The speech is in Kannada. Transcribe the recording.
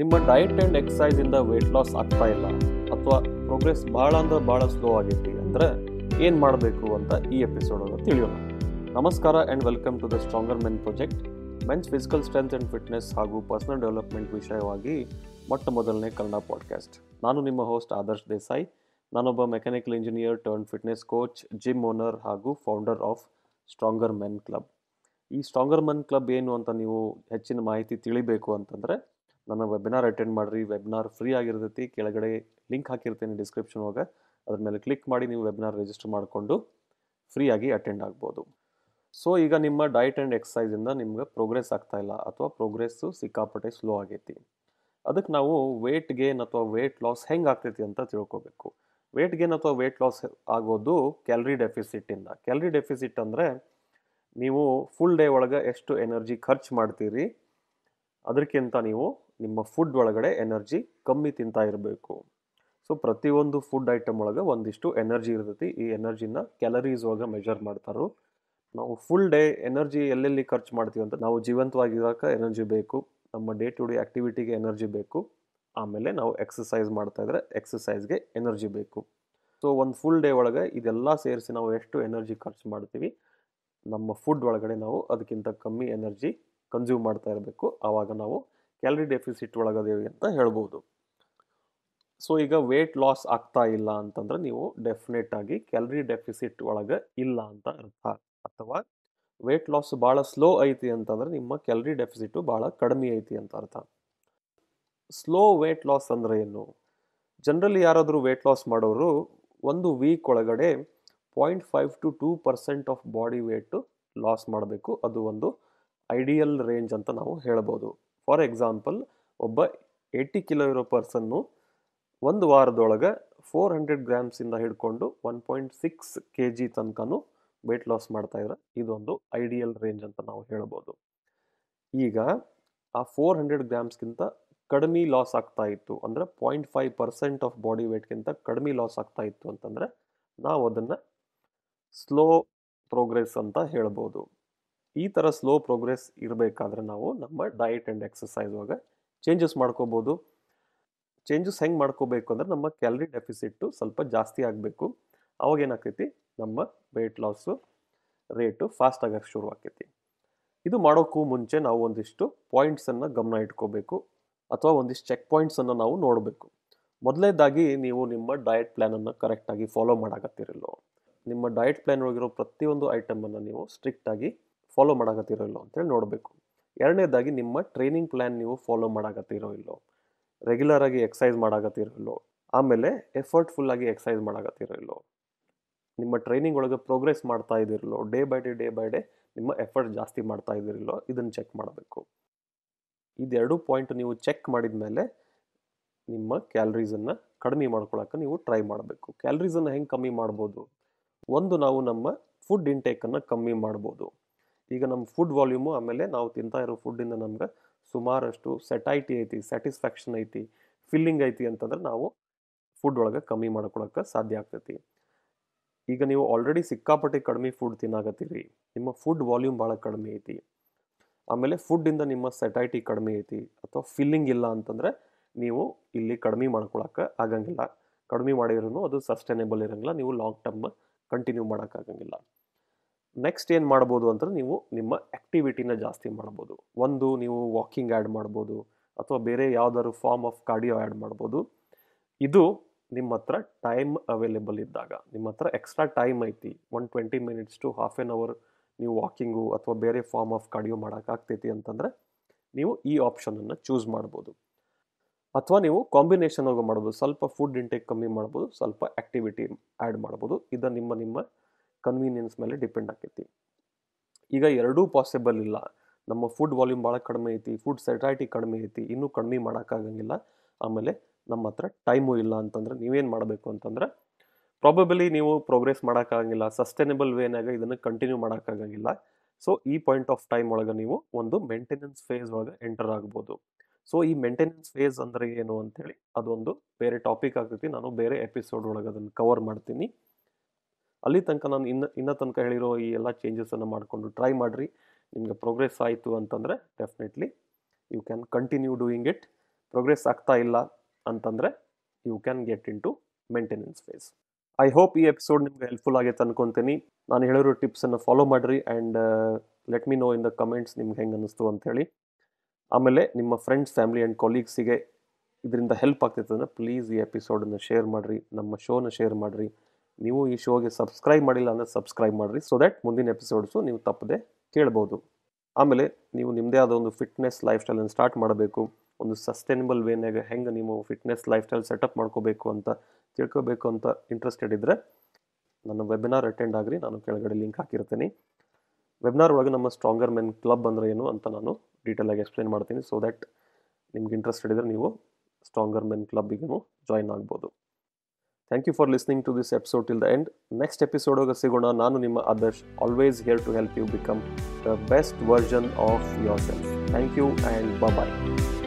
ನಿಮ್ಮ ಡಯಟ್ ಆ್ಯಂಡ್ ಎಕ್ಸಸೈಸ್ ಇಂದ ವೆಯ್ಟ್ ಲಾಸ್ ಆಗ್ತಾ ಇಲ್ಲ ಅಥವಾ ಪ್ರೋಗ್ರೆಸ್ ಭಾಳ ಅಂದ್ರೆ ಭಾಳ ಸ್ಲೋ ಆಗೈತಿ ಅಂದರೆ ಏನು ಮಾಡಬೇಕು ಅಂತ ಈ ಎಪಿಸೋಡನ್ನು ತಿಳಿಯೋಣ. ನಮಸ್ಕಾರ and welcome to the stronger men project. Men's physical strength and fitness ಹಾಗೂ ಪರ್ಸನಲ್ ಡೆವಲಪ್ಮೆಂಟ್ ವಿಷಯವಾಗಿ ಮೊದಲನೇ ಕನ್ನಡ ಪಾಡ್ಕ್ಯಾಸ್ಟ್. ನಾನು ನಿಮ್ಮ ಹೋಸ್ಟ್ ಆದರ್ಶ್ ದೇಸಾಯಿ. ನಾನೊಬ್ಬ mechanical engineer turn fitness coach, gym owner ಹಾಗೂ founder of stronger men club. ಈ ಸ್ಟ್ರಾಂಗರ್ ಮೆನ್ ಕ್ಲಬ್ ಏನು ಅಂತ ನೀವು ಹೆಚ್ಚಿನ ಮಾಹಿತಿ ತಿಳಿಬೇಕು ಅಂತಂದರೆ ನನ್ನ ವೆಬಿನಾರ್ ಅಟೆಂಡ್ ಮಾಡಿರಿ. ವೆಬಿನಾರ್ ಫ್ರೀ ಆಗಿರ್ತೈತಿ. ಕೆಳಗಡೆ ಲಿಂಕ್ ಹಾಕಿರ್ತೀನಿ ಡಿಸ್ಕ್ರಿಪ್ಷನ್ ಒಳಗೆ. ಅದ್ರ ಮೇಲೆ ಕ್ಲಿಕ್ ಮಾಡಿ ನೀವು ವೆಬಿನಾರ್ ರಿಜಿಸ್ಟರ್ ಮಾಡಿಕೊಂಡು ಫ್ರೀಯಾಗಿ ಅಟೆಂಡ್ ಆಗ್ಬೋದು. ಸೊ ಈಗ ನಿಮ್ಮ ಡಯಟ್ ಆ್ಯಂಡ್ ಎಕ್ಸಸೈಸಿಂದ ನಿಮ್ಗೆ ಪ್ರೋಗ್ರೆಸ್ ಆಗ್ತಾ ಇಲ್ಲ ಅಥವಾ ಪ್ರೋಗ್ರೆಸ್ಸು ಸಿಕ್ಕಾಪಟ್ಟೆ ಸ್ಲೋ ಆಗೈತಿ. ಅದಕ್ಕೆ ನಾವು ವೆಯ್ಟ್ ಗೇನ್ ಅಥವಾ ವೆಯ್ಟ್ ಲಾಸ್ ಹೆಂಗೆ ಆಗ್ತೈತಿ ಅಂತ ತಿಳ್ಕೊಬೇಕು. ವೆಯ್ಟ್ ಗೇನ್ ಅಥವಾ ವೆಯ್ಟ್ ಲಾಸ್ ಆಗೋದು ಕ್ಯಾಲರಿ ಡೆಫಿಸಿಟಿಂದ. ಕ್ಯಾಲರಿ ಡೆಫಿಸಿಟ್ ಅಂದರೆ ನೀವು ಫುಲ್ ಡೇ ಒಳಗೆ ಎಷ್ಟು ಎನರ್ಜಿ ಖರ್ಚು ಮಾಡ್ತೀರಿ ಅದಕ್ಕಿಂತ ನೀವು ನಿಮ್ಮ ಫುಡ್ ಒಳಗಡೆ ಎನರ್ಜಿ ಕಮ್ಮಿ ತಿಂತಾ ಇರಬೇಕು. ಸೊ ಪ್ರತಿಯೊಂದು ಫುಡ್ ಐಟಮ್ ಒಳಗೆ ಒಂದಿಷ್ಟು ಎನರ್ಜಿ ಇರ್ತೈತಿ. ಈ ಎನರ್ಜಿನ ಕ್ಯಾಲರೀಸ್ ಒಳಗೆ ಮೆಜರ್ ಮಾಡ್ತಾರೋ. ನಾವು ಫುಲ್ ಡೇ ಎನರ್ಜಿ ಎಲ್ಲೆಲ್ಲಿ ಖರ್ಚು ಮಾಡ್ತೀವಿ ಅಂತ, ನಾವು ಜೀವಂತವಾಗಿರೋಕೆ ಎನರ್ಜಿ ಬೇಕು, ನಮ್ಮ ಡೇ ಟು ಡೇ ಆ್ಯಕ್ಟಿವಿಟಿಗೆ ಎನರ್ಜಿ ಬೇಕು, ಆಮೇಲೆ ನಾವು ಎಕ್ಸಸೈಸ್ ಮಾಡ್ತಾಯಿದ್ರೆ ಎಕ್ಸಸೈಸ್ಗೆ ಎನರ್ಜಿ ಬೇಕು. ಸೊ ಒಂದು ಫುಲ್ ಡೇ ಒಳಗೆ ಇದೆಲ್ಲ ಸೇರಿಸಿ ನಾವು ಎಷ್ಟು ಎನರ್ಜಿ ಖರ್ಚು ಮಾಡ್ತೀವಿ, ನಮ್ಮ ಫುಡ್ ಒಳಗಡೆ ನಾವು ಅದಕ್ಕಿಂತ ಕಮ್ಮಿ ಎನರ್ಜಿ ಕನ್ಸ್ಯೂಮ್ ಮಾಡ್ತಾ ಇರಬೇಕು. ಆವಾಗ ನಾವು ಕ್ಯಾಲರಿ ಡೆಫಿಸಿಟ್ ಒಳಗದೇವಿ ಅಂತ ಹೇಳ್ಬೋದು. ಸೊ ಈಗ ವೆಯ್ಟ್ ಲಾಸ್ ಆಗ್ತಾ ಇಲ್ಲ ಅಂತಂದರೆ ನೀವು ಡೆಫಿನೆಟ್ ಆಗಿ ಕ್ಯಾಲರಿ ಡೆಫಿಸಿಟ್ ಒಳಗೆ ಇಲ್ಲ ಅಂತ ಅರ್ಥ. ಅಥವಾ ವೆಯ್ಟ್ ಲಾಸ್ ಭಾಳ ಸ್ಲೋ ಐತಿ ಅಂತಂದರೆ ನಿಮ್ಮ ಕ್ಯಾಲರಿ ಡೆಫಿಸಿಟು ಭಾಳ ಕಡಿಮೆ ಐತಿ ಅಂತ ಅರ್ಥ. ಸ್ಲೋ ವೆಯ್ಟ್ ಲಾಸ್ ಅಂದರೆ ಏನು? ಜನರಲಿ ಯಾರಾದರೂ ವೆಯ್ಟ್ ಲಾಸ್ ಮಾಡೋರು ಒಂದು ವೀಕ್ ಒಳಗಡೆ 0.5 to 2% of body weight loss ಮಾಡಬೇಕು. ಅದು ಒಂದು ಐಡಿಯಲ್ ರೇಂಜ್ ಅಂತ ನಾವು ಹೇಳ್ಬೋದು. ಫಾರ್ ಎಕ್ಸಾಂಪಲ್, ಒಬ್ಬ 80 kg ಇರೋ ಪರ್ಸನ್ನು ಒಂದು ವಾರದೊಳಗೆ 400 grams ಹಿಡ್ಕೊಂಡು 1.6 kg ತನಕನೂ ವೆಯ್ಟ್ ಲಾಸ್ ಮಾಡ್ತಾಯಿದ್ರೆ ಇದೊಂದು ಐಡಿಯಲ್ ರೇಂಜ್ ಅಂತ ನಾವು ಹೇಳ್ಬೋದು. ಈಗ ಆ 400 grams ಕಡಿಮೆ ಲಾಸ್ ಆಗ್ತಾ ಇತ್ತು ಅಂದರೆ 0.5% ಆಫ್ ಬಾಡಿ ವೆಯ್ಟ್ಗಿಂತ ಕಡಿಮೆ ಲಾಸ್ ಆಗ್ತಾ ಇತ್ತು ಅಂತಂದರೆ ನಾವು ಅದನ್ನು ಸ್ಲೋ ಪ್ರೋಗ್ರೆಸ್ ಅಂತ ಹೇಳ್ಬೋದು. ಈ ಥರ ಸ್ಲೋ ಪ್ರೋಗ್ರೆಸ್ ಇರಬೇಕಾದ್ರೆ ನಾವು ನಮ್ಮ ಡಯಟ್ ಆ್ಯಂಡ್ ಎಕ್ಸಸೈಸ್ ಒಳಗೆ ಚೇಂಜಸ್ ಮಾಡ್ಕೋಬೋದು. ಚೇಂಜಸ್ ಹೆಂಗೆ ಮಾಡ್ಕೋಬೇಕು ಅಂದರೆ ನಮ್ಮ ಕ್ಯಾಲರಿ ಡೆಫಿಸಿಟ್ಟು ಸ್ವಲ್ಪ ಜಾಸ್ತಿ ಆಗಬೇಕು. ಅವಾಗ ಏನಾಗ್ತೈತಿ, ನಮ್ಮ ವೆಯ್ಟ್ ಲಾಸು ರೇಟು ಫಾಸ್ಟ್ ಆಗೋಕ್ಕೆ ಶುರು ಆಗ್ತೈತಿ. ಇದು ಮಾಡೋಕ್ಕೂ ಮುಂಚೆ ನಾವು ಒಂದಿಷ್ಟು ಪಾಯಿಂಟ್ಸನ್ನು ಗಮನ ಇಟ್ಕೋಬೇಕು ಅಥವಾ ಒಂದಿಷ್ಟು ಚೆಕ್ ಪಾಯಿಂಟ್ಸನ್ನು ನಾವು ನೋಡಬೇಕು. ಮೊದಲೇದಾಗಿ ನೀವು ನಿಮ್ಮ ಡಯಟ್ ಪ್ಲ್ಯಾನನ್ನು ಕರೆಕ್ಟಾಗಿ ಫಾಲೋ ಮಾಡೋಕತ್ತಿರಲ್ಲೋ, ನಿಮ್ಮ ಡಯಟ್ ಪ್ಲ್ಯಾನ್ ಒಳಗಿರೋ ಪ್ರತಿಯೊಂದು ಐಟಮನ್ನು ನೀವು ಸ್ಟ್ರಿಕ್ಟಾಗಿ ಫಾಲೋ ಮಾಡೋಕತ್ತಿರೋ ಅಂತೇಳಿ ನೋಡಬೇಕು. ಎರಡನೇದಾಗಿ ನಿಮ್ಮ ಟ್ರೈನಿಂಗ್ ಪ್ಲ್ಯಾನ್ ನೀವು ಫಾಲೋ ಮಾಡೋಕತ್ತಿರೋ ಇಲ್ಲೋ, ರೆಗ್ಯುಲರಾಗಿ ಎಕ್ಸಸೈಸ್ ಮಾಡೋಕತ್ತಿರೋ ಇಲ್ಲೋ, ಆಮೇಲೆ ಎಫರ್ಟ್ಫುಲ್ಲಾಗಿ ಎಕ್ಸಸೈಸ್ ಮಾಡೋಕತ್ತಿರೋ ಇಲ್ಲೋ, ನಿಮ್ಮ ಟ್ರೈನಿಂಗ್ ಒಳಗೆ ಪ್ರೋಗ್ರೆಸ್ ಮಾಡ್ತಾ ಇದ್ದಿರಲ್ಲೋ, ಡೇ ಬೈ ಡೇ ನಿಮ್ಮ ಎಫರ್ಟ್ ಜಾಸ್ತಿ ಮಾಡ್ತಾ ಇದ್ದಿರಲ್ಲೋ, ಇದನ್ನು ಚೆಕ್ ಮಾಡಬೇಕು. ಇದೆರಡು ಪಾಯಿಂಟ್ ನೀವು ಚೆಕ್ ಮಾಡಿದ ಮೇಲೆ ನಿಮ್ಮ ಕ್ಯಾಲರೀಸನ್ನು ಕಡಿಮೆ ಮಾಡ್ಕೊಳ್ಳೋಕೆ ನೀವು ಟ್ರೈ ಮಾಡಬೇಕು. ಕ್ಯಾಲರೀಸನ್ನು ಹೆಂಗೆ ಕಮ್ಮಿ ಮಾಡ್ಬೋದು? ಒಂದು, ನಾವು ನಮ್ಮ ಫುಡ್ ಇಂಟೇಕನ್ನು ಕಮ್ಮಿ ಮಾಡ್ಬೋದು. ಈಗ ನಮ್ಮ ಫುಡ್ ವಾಲ್ಯೂಮು ಆಮೇಲೆ ನಾವು ತಿಂತಾ ಇರೋ ಫುಡ್ಡಿಂದ ನಮ್ಗೆ ಸುಮಾರಷ್ಟು ಸೆಟೈಟಿ ಐತಿ, ಸ್ಯಾಟಿಸ್ಫ್ಯಾಕ್ಷನ್ ಐತಿ, ಫಿಲ್ಲಿಂಗ್ ಐತಿ ಅಂತಂದ್ರೆ ನಾವು ಫುಡ್ ಒಳಗೆ ಕಮ್ಮಿ ಮಾಡ್ಕೊಳಕ್ಕೆ ಸಾಧ್ಯ ಆಗ್ತೈತಿ. ಈಗ ನೀವು ಆಲ್ರೆಡಿ ಸಿಕ್ಕಾಪಟ್ಟೆ ಕಡಿಮೆ ಫುಡ್ ತಿನ್ನಾಗತ್ತೀರಿ, ನಿಮ್ಮ ಫುಡ್ ವಾಲ್ಯೂಮ್ ಭಾಳ ಕಡಿಮೆ ಐತಿ, ಆಮೇಲೆ ಫುಡ್ಡಿಂದ ನಿಮ್ಮ ಸೆಟೈಟಿ ಕಡಿಮೆ ಐತಿ ಅಥವಾ ಫಿಲ್ಲಿಂಗ್ ಇಲ್ಲ ಅಂತಂದರೆ ನೀವು ಇಲ್ಲಿ ಕಡಿಮೆ ಮಾಡ್ಕೊಳಕ್ಕೆ ಆಗಂಗಿಲ್ಲ. ಕಡಿಮೆ ಮಾಡಿದ್ರೂ ಅದು ಸಸ್ಟೈನೇಬಲ್ ಇರೋಂಗಿಲ್ಲ, ನೀವು ಲಾಂಗ್ ಟರ್ಮ್ ಕಂಟಿನ್ಯೂ ಮಾಡೋಕ್ಕಾಗಂಗಿಲ್ಲ. ನೆಕ್ಸ್ಟ್ ಏನು ಮಾಡ್ಬೋದು ಅಂದರೆ ನೀವು ನಿಮ್ಮ ಆ್ಯಕ್ಟಿವಿಟಿನ ಜಾಸ್ತಿ ಮಾಡ್ಬೋದು. ಒಂದು, ನೀವು ವಾಕಿಂಗ್ ಆ್ಯಡ್ ಮಾಡ್ಬೋದು ಅಥವಾ ಬೇರೆ ಯಾವುದಾದ್ರು ಫಾರ್ಮ್ ಆಫ್ ಕಾರ್ಡಿಯೋ ಆ್ಯಡ್ ಮಾಡ್ಬೋದು. ಇದು ನಿಮ್ಮ ಹತ್ರ ಟೈಮ್ ಅವೈಲೇಬಲ್ ಇದ್ದಾಗ, ನಿಮ್ಮ ಹತ್ರ ಎಕ್ಸ್ಟ್ರಾ ಟೈಮ್ ಐತಿ, 1 20 minutes to half an hour ನೀವು ವಾಕಿಂಗು ಅಥವಾ ಬೇರೆ ಫಾರ್ಮ್ ಆಫ್ ಕಾರ್ಡಿಯೋ ಮಾಡೋಕ್ಕಾಗ್ತೈತಿ ಅಂತಂದರೆ ನೀವು ಈ ಆಪ್ಷನನ್ನು ಚೂಸ್ ಮಾಡ್ಬೋದು. ಅಥವಾ ನೀವು ಕಾಂಬಿನೇಷನ್ ಹೋಗಿ ಮಾಡ್ಬೋದು. ಸ್ವಲ್ಪ ಫುಡ್ ಇಂಟೇಕ್ ಕಮ್ಮಿ ಮಾಡ್ಬೋದು, ಸ್ವಲ್ಪ ಆ್ಯಕ್ಟಿವಿಟಿ ಆ್ಯಡ್ ಮಾಡ್ಬೋದು. ಇದು ನಿಮ್ಮ ಕನ್ವೀನಿಯನ್ಸ್ ಮೇಲೆ ಡಿಪೆಂಡ್ ಆಗ್ತೈತಿ. ಈಗ ಎರಡೂ ಪಾಸಿಬಲ್ ಇಲ್ಲ, ನಮ್ಮ ಫುಡ್ ವಾಲ್ಯೂಮ್ ಭಾಳ ಕಡಿಮೆ ಐತಿ, ಫುಡ್ ಸೆಟೈಟಿ ಕಡಿಮೆ ಐತಿ, ಇನ್ನೂ ಕಡಿಮೆ ಮಾಡೋಕ್ಕಾಗಂಗಿಲ್ಲ, ಆಮೇಲೆ ನಮ್ಮ ಹತ್ರ ಟೈಮು ಇಲ್ಲ ಅಂತಂದರೆ ನೀವೇನು ಮಾಡಬೇಕು ಅಂತಂದರೆ ಪ್ರಾಬಬಲಿ ನೀವು ಪ್ರೋಗ್ರೆಸ್ ಮಾಡೋಕ್ಕಾಗಂಗಿಲ್ಲ, ಸಸ್ಟೈನೇಬಲ್ ವೇನಾಗ ಇದನ್ನು ಕಂಟಿನ್ಯೂ ಮಾಡೋಕ್ಕಾಗಂಗಿಲ್ಲ. ಸೊ ಈ ಪಾಯಿಂಟ್ ಆಫ್ ಟೈಮ್ ಒಳಗೆ ನೀವು ಒಂದು ಮೇಂಟೆನೆನ್ಸ್ ಫೇಸ್ ಒಳಗೆ ಎಂಟರ್ ಆಗ್ಬೋದು. ಸೊ ಈ ಮೇಂಟೆನೆನ್ಸ್ ಫೇಸ್ ಅಂದರೆ ಏನು ಅಂಥೇಳಿ ಅದೊಂದು ಬೇರೆ ಟಾಪಿಕ್ ಆಗ್ತೈತಿ. ನಾನು ಬೇರೆ ಎಪಿಸೋಡ್ ಒಳಗೆ ಅದನ್ನು ಕವರ್ ಮಾಡ್ತೀನಿ. ಅಲ್ಲಿ ತನಕ ನಾನು ಇನ್ನ ತನಕ ಹೇಳಿರೋ ಈ ಎಲ್ಲ ಚೇಂಜಸನ್ನು ಮಾಡಿಕೊಂಡು ಟ್ರೈ ಮಾಡಿರಿ. ನಿಮಗೆ ಪ್ರೋಗ್ರೆಸ್ ಆಯಿತು ಅಂತಂದರೆ definitely you can continue doing it. Progress ಆಗ್ತಾ ಇಲ್ಲ ಅಂತಂದರೆ you can get into maintenance phase. I hope ಈ ಎಪಿಸೋಡ್ ನಿಮ್ಗೆ ಹೆಲ್ಪ್ಫುಲ್ ಆಗೈತೆ ಅನ್ಕೊತೀನಿ. ನಾನು ಹೇಳಿರೋ ಟಿಪ್ಸನ್ನು ಫಾಲೋ ಮಾಡಿರಿ and let me know in the comments ನಿಮ್ಗೆ ಹೆಂಗೆ ಅನ್ನಿಸ್ತು ಅಂಥೇಳಿ. ಆಮೇಲೆ ನಿಮ್ಮ ಫ್ರೆಂಡ್ಸ್, ಫ್ಯಾಮಿಲಿ ಆ್ಯಂಡ್ ಕೊಲೀಗ್ಸಿಗೆ ಇದರಿಂದ ಹೆಲ್ಪ್ ಆಗ್ತೈತೆ ಅಂದರೆ ಪ್ಲೀಸ್ ಈ ಎಪಿಸೋಡನ್ನು ಶೇರ್ ಮಾಡಿರಿ, ನಮ್ಮ ಶೋನ ಶೇರ್ ಮಾಡಿರಿ. ನೀವು ಈ ಶೋಗೆ ಸಬ್ಸ್ಕ್ರೈಬ್ ಮಾಡಿಲ್ಲ ಅಂದರೆ ಸಬ್ಸ್ಕ್ರೈಬ್ ಮಾಡಿರಿ, ಸೊ ದ್ಯಾಟ್ ಮುಂದಿನ ಎಪಿಸೋಡ್ಸು ನೀವು ತಪ್ಪದೆ ಕೇಳ್ಬೋದು. ಆಮೇಲೆ ನೀವು ನಿಮ್ಮದೇ ಆದ ಒಂದು ಫಿಟ್ನೆಸ್ ಲೈಫ್ ಸ್ಟೈಲನ್ನು ಸ್ಟಾರ್ಟ್ ಮಾಡಬೇಕು, ಒಂದು ಸಸ್ಟೈನಬಲ್ ವೇನಾಗ ಹೆಂಗೆ ನೀವು ಫಿಟ್ನೆಸ್ ಲೈಫ್ ಸ್ಟೈಲ್ ಸೆಟಪ್ ಮಾಡ್ಕೋಬೇಕು ಅಂತ ತಿಳ್ಕೋಬೇಕು ಅಂತ ಇಂಟ್ರೆಸ್ಟೆಡ್ ಇದ್ದರೆ ನನ್ನ ವೆಬಿನಾರ್ ಅಟೆಂಡ್ ಆಗಿರಿ. ನಾನು ಕೆಳಗಡೆ ಲಿಂಕ್ ಹಾಕಿರ್ತೀನಿ. ವೆಬಿನಾರ್ ಒಳಗೆ ನಮ್ಮ ಸ್ಟ್ರಾಂಗರ್ ಮೆನ್ ಕ್ಲಬ್ ಅಂದರೆ ಏನು ಅಂತ ನಾನು ಡೀಟೇಲಾಗಿ ಎಕ್ಸ್ಪ್ಲೇನ್ ಮಾಡ್ತೀನಿ, ಸೊ ದ್ಯಾಟ್ ನಿಮ್ಗೆ ಇಂಟ್ರೆಸ್ಟೆಡ್ ಇದ್ದರೆ ನೀವು ಸ್ಟ್ರಾಂಗರ್ ಮೆನ್ ಕ್ಲಬ್ಬಿಗೂ ಜಾಯಿನ್ ಆಗ್ಬೋದು. Thank you for listening to this episode till the end. Next episode hoga sigona. Nanu nimma Adarsh, always here to help you become the best version of yourself. Thank you and bye bye.